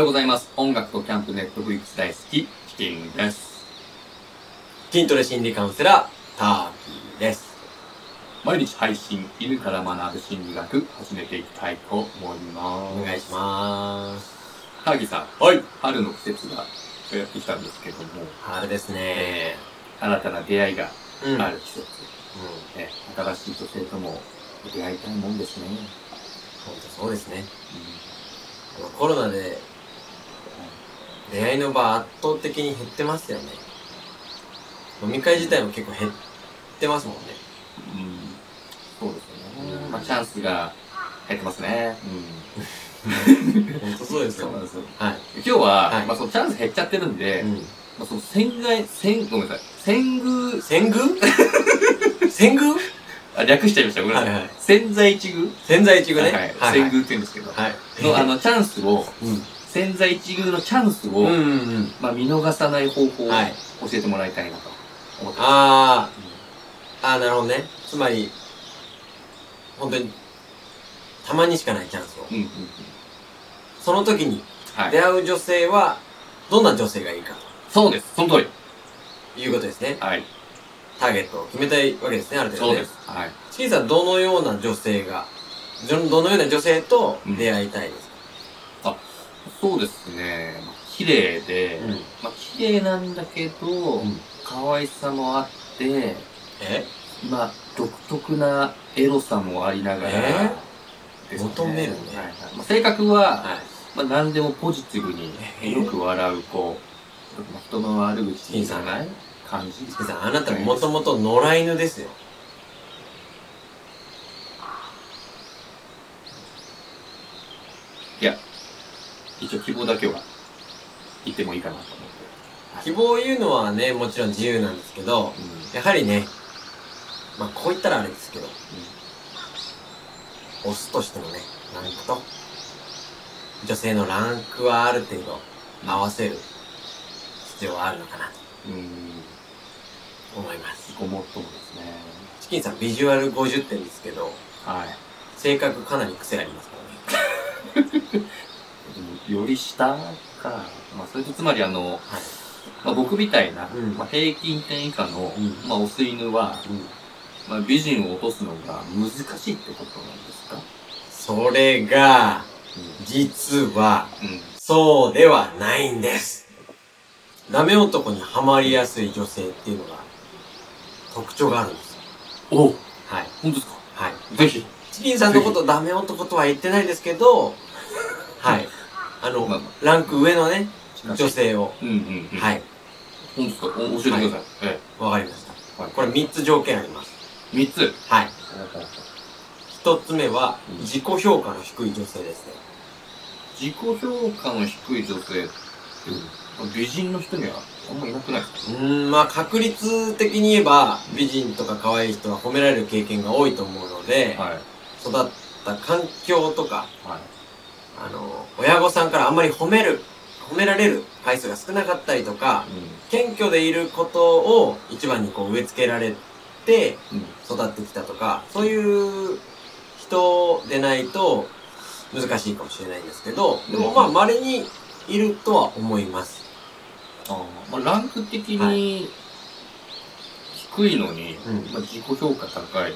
ようございます。音楽とキャンプ、ネットフリックス大好き、チキンです。筋トレ心理カウンセラー、ターキーです。毎日配信、犬から学ぶ心理学、始めていきたいと思います。お願いします。ターキーさん、はい、春の季節がやってきたんですけども、春ですね。新たな出会いがある季節。新しい女性とも出会いたいもんですね。本当そうですね。コロナで出会いの場圧倒的に減ってますよね。飲み会自体も結構減ってますもんね。そうですよね。チャンスが減ってますね。本当そうですよ。はい。今日は、はい、そのチャンス減っちゃってるんで、そのごめんなさい。略しちゃいました。ごめんなさい。千載一遇ね。千遇って言うんですけど。の、チャンスを、千載一遇のチャンスを、見逃さない方法を教えてもらいたいなと思ってます。なるほどね。つまり、本当に、たまにしかないチャンスを。その時に、出会う女性は、どんな女性がいいか。そうです。その通り。いうことですね。はい。ターゲットを決めたいわけですね、ある程度ね。そうです。はい。チキンさん、どのような女性と出会いたいですか？そうですね。綺麗で、綺麗なんだけど、可愛さもあって、独特なエロさもありながら、求めるね。性格は、何でもポジティブによく笑う子、人の悪口チキンさんがない感じ。チキンさん、あなたもともと野良犬ですよ。いや、一応希望だけは言ってもいいかなと思って。希望を言うのはね、もちろん自由なんですけど、やはりね、こう言ったらあれですけど、オスとしてもね、ランクと、女性のランクはある程度合わせる必要はあるのかなと。思います。ごもっともですね。チキンさん、ビジュアル50点ですけど、性格かなり癖ありますからね。より下か。それとつまり僕みたいな、平均点以下の、オス犬は、美人を落とすのが難しいってことなんですか？それが、実は、そうではないんです。ダメ男にハマりやすい女性っていうのが特徴があるんですよ。本当ですか？ぜひ。チキンさんのことダメ男とは言ってないですけど、ランク上のね、女性を。本当ですか？教えてください。わかりました。これ3つ条件あります。3つ？1つ目は、自己評価の低い女性ですね。自己評価の低い女性って、美人の人にはあんまいなくないですか？確率的に言えば、美人とか可愛い人は褒められる経験が多いと思うので、育った環境とか、親御さんからあんまり褒められる回数が少なかったりとか、謙虚でいることを一番に植え付けられて育ってきたとか、そういう人でないと難しいかもしれないんですけど、でも稀にいるとは思います。ランク的に低いのに、自己評価高い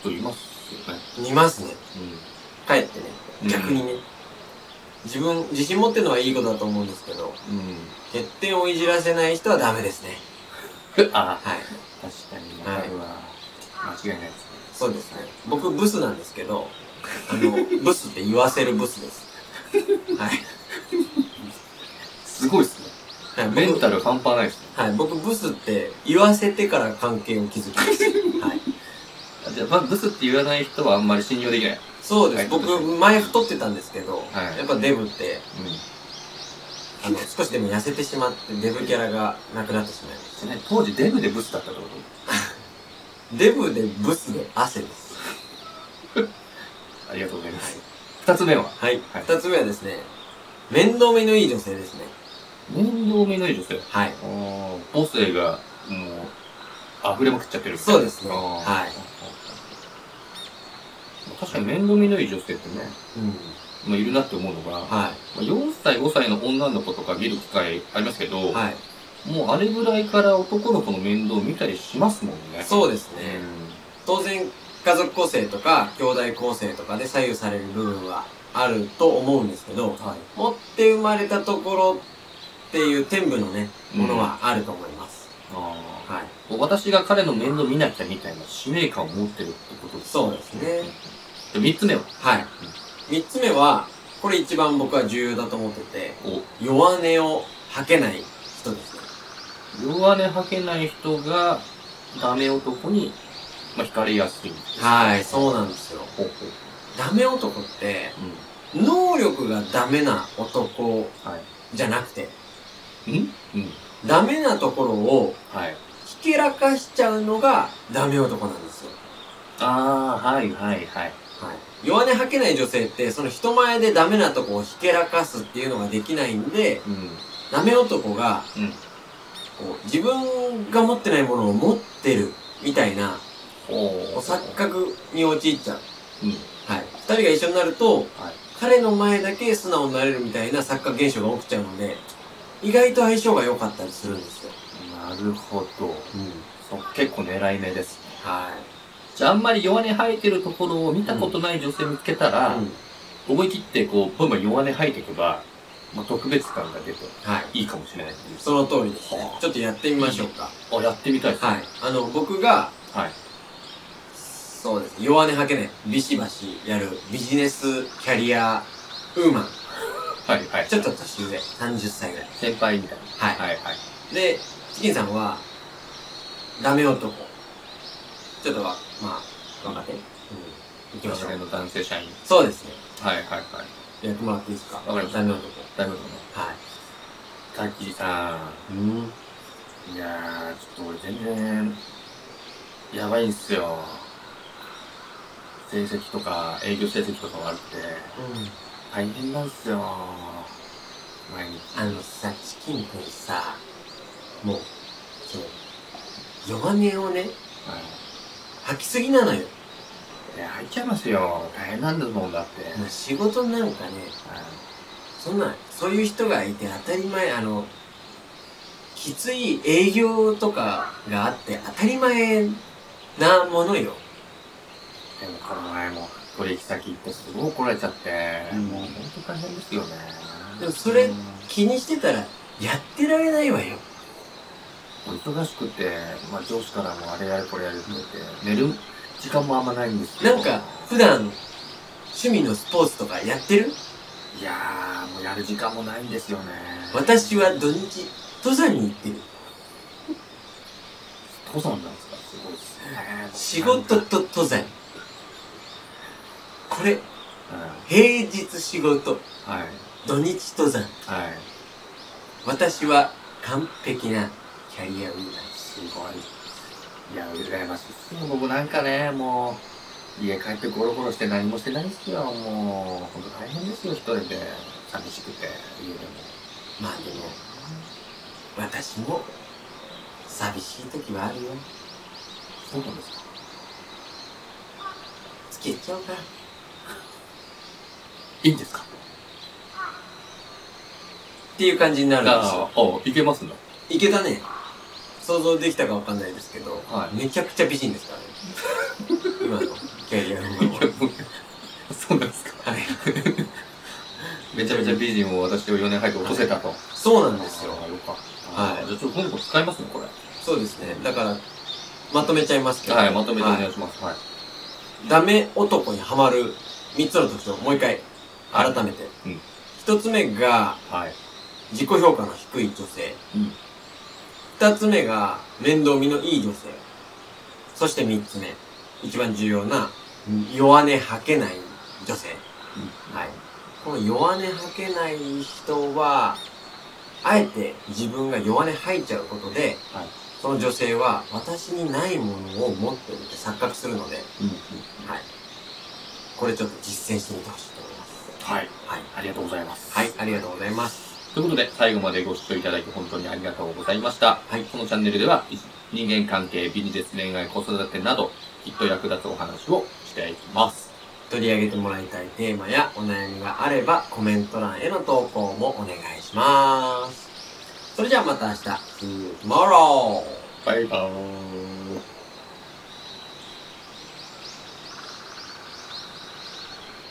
人いますよね。いますね。かえってね、逆にね、自信持ってるのはいいことだと思うんですけど、欠点をいじらせない人はダメですね。確かに、間違いないですね。そうですね。僕ブスなんですけど、ブスって言わせるブスです。すごいっすね。メンタル半端ないっすね。僕ブスって言わせてから関係を築きました。じゃあブスって言わない人はあんまり信用できない。そうです。僕前太ってたんですけど、やっぱデブって少しでも痩せてしまってデブキャラがなくなってしまいました。当時デブでブスだったってこと？デブでブスで汗です。ありがとうございます。二つ目は？二つ目はですね、面倒見のいい女性ですね。面倒見のいい女性？母性が、溢れまくっちゃってる。そうですね。確かに面倒見のいい女性ってね、もいるなって思うのが、はい、4歳5歳の女の子とか見る機会ありますけど、はい、もうあれぐらいから男の子の面倒を見たりしますもんね。そうですね、当然家族構成とか兄弟構成とかで左右される部分はあると思うんですけど、はい、持って生まれたところっていう天賦のね、ものはあると思います。あ、はい、私が彼の面倒見なきゃみたいな使命感を持ってるってことですね。そうですね。で、3つ目は、はい。3つ目は、これ一番僕は重要だと思ってて、弱音を吐けない人ですね。弱音吐けない人がダメ男に、惹かれやすいんですよ。はい、そうなんですよ。ほうほう、ダメ男って、うん、能力がダメな男じゃなくて、はい、ダメなところをひけらかしちゃうのがダメ男なんですよ。ああ、はいはいはい、はい、弱音吐けない女性ってその人前でダメなとこをひけらかすっていうのができないんで、うん、ダメ男が、こう自分が持ってないものを持ってるみたいな、錯覚に陥っちゃう。はい、2人が一緒になると、はい、彼の前だけ素直になれるみたいな錯覚現象が起きちゃうので、意外と相性が良かったりするんですよ。なるほど、結構狙い目ですね。はい。じゃあ、あんまり弱音吐いてるところを見たことない女性見つけたら、思い切ってバンバン弱音吐いていけば、特別感が出て、いいかもしれないです。その通りですね。ちょっとやってみましょうか。あ、やってみたいですね。はい。僕が、そうです。弱音吐けない。ビシバシやるビジネスキャリアウーマン。はいはい。ちょっと年上。30歳ぐらい。先輩みたいな。はい。はいはい。で、チキンさんは、ダメ男。ちょっとは、若手。行きましょう。の男性社員。そうですね。はいはいはい。やってもらっていいですか？わかりました。ダメ男。ダメ男。はい。タッキーさん。いやー、ちょっと俺全然、やばいんすよ。成績とか営業成績とか悪くて、大変なんすよ毎日。チキンくんさ、もう弱音をね、吐きすぎなのよ。いや、吐いちゃいますよ。大変なんだもんだって。もう仕事なんかね、そういう人がいて当たり前、きつい営業とかがあって当たり前なものよ。でもこの前も取引先行ってすごい怒られちゃって、もう本当大変ですよね。でもそれ気にしてたらやってられないわよ。忙しくて、上司からもあれやれこれやれって言って、寝る時間もあんまないんですけど。なんか普段趣味のスポーツとかやってる？いやー、もうやる時間もないんですよね。私は土日、登山に行ってる。登山なんですか？すごいですね。仕事と登山。これ、平日仕事、土日登山、私は完璧なキャリアウーマン。すごい。いや、羨ましい。僕なんかね、もう家帰ってゴロゴロして何もしてないんですよ。もうほんと大変ですよ、一人で寂しくて家でも。でも私も寂しい時はあるよ。そうなんですか？つけちゃおうか。いいんですか？っていう感じになるんですよ。いけますね。いけたね。想像できたかわかんないですけど、めちゃくちゃ美人ですからね。今のキャリアウーマンは。そうなんですか？めちゃめちゃ美人を私を4年早く落とせたと。そうなんですよ。じゃあちょっと今後使いますね、これ。そうですね。だから、まとめちゃいますけど。まとめてお願いします。ダメ男にハマる3つの特徴、もう一回。改めて。一つ目が、自己評価の低い女性。二つ目が、面倒見のいい女性。そして三つ目、一番重要な、弱音吐けない女性。この弱音吐けない人は、あえて自分が弱音吐いちゃうことで、その女性は私にないものを持ってるって錯覚するので、これちょっと実践してみてほしいと思います。ありがとうございます。ありがとうございます。ということで、最後までご視聴いただき本当にありがとうございました。このチャンネルでは、人間関係、ビジネス、恋愛、子育てなど、きっと役立つお話をしていきます。取り上げてもらいたいテーマやお悩みがあればコメント欄への投稿もお願いします。それじゃあまた明日。See you tomorrow! バイバーイ。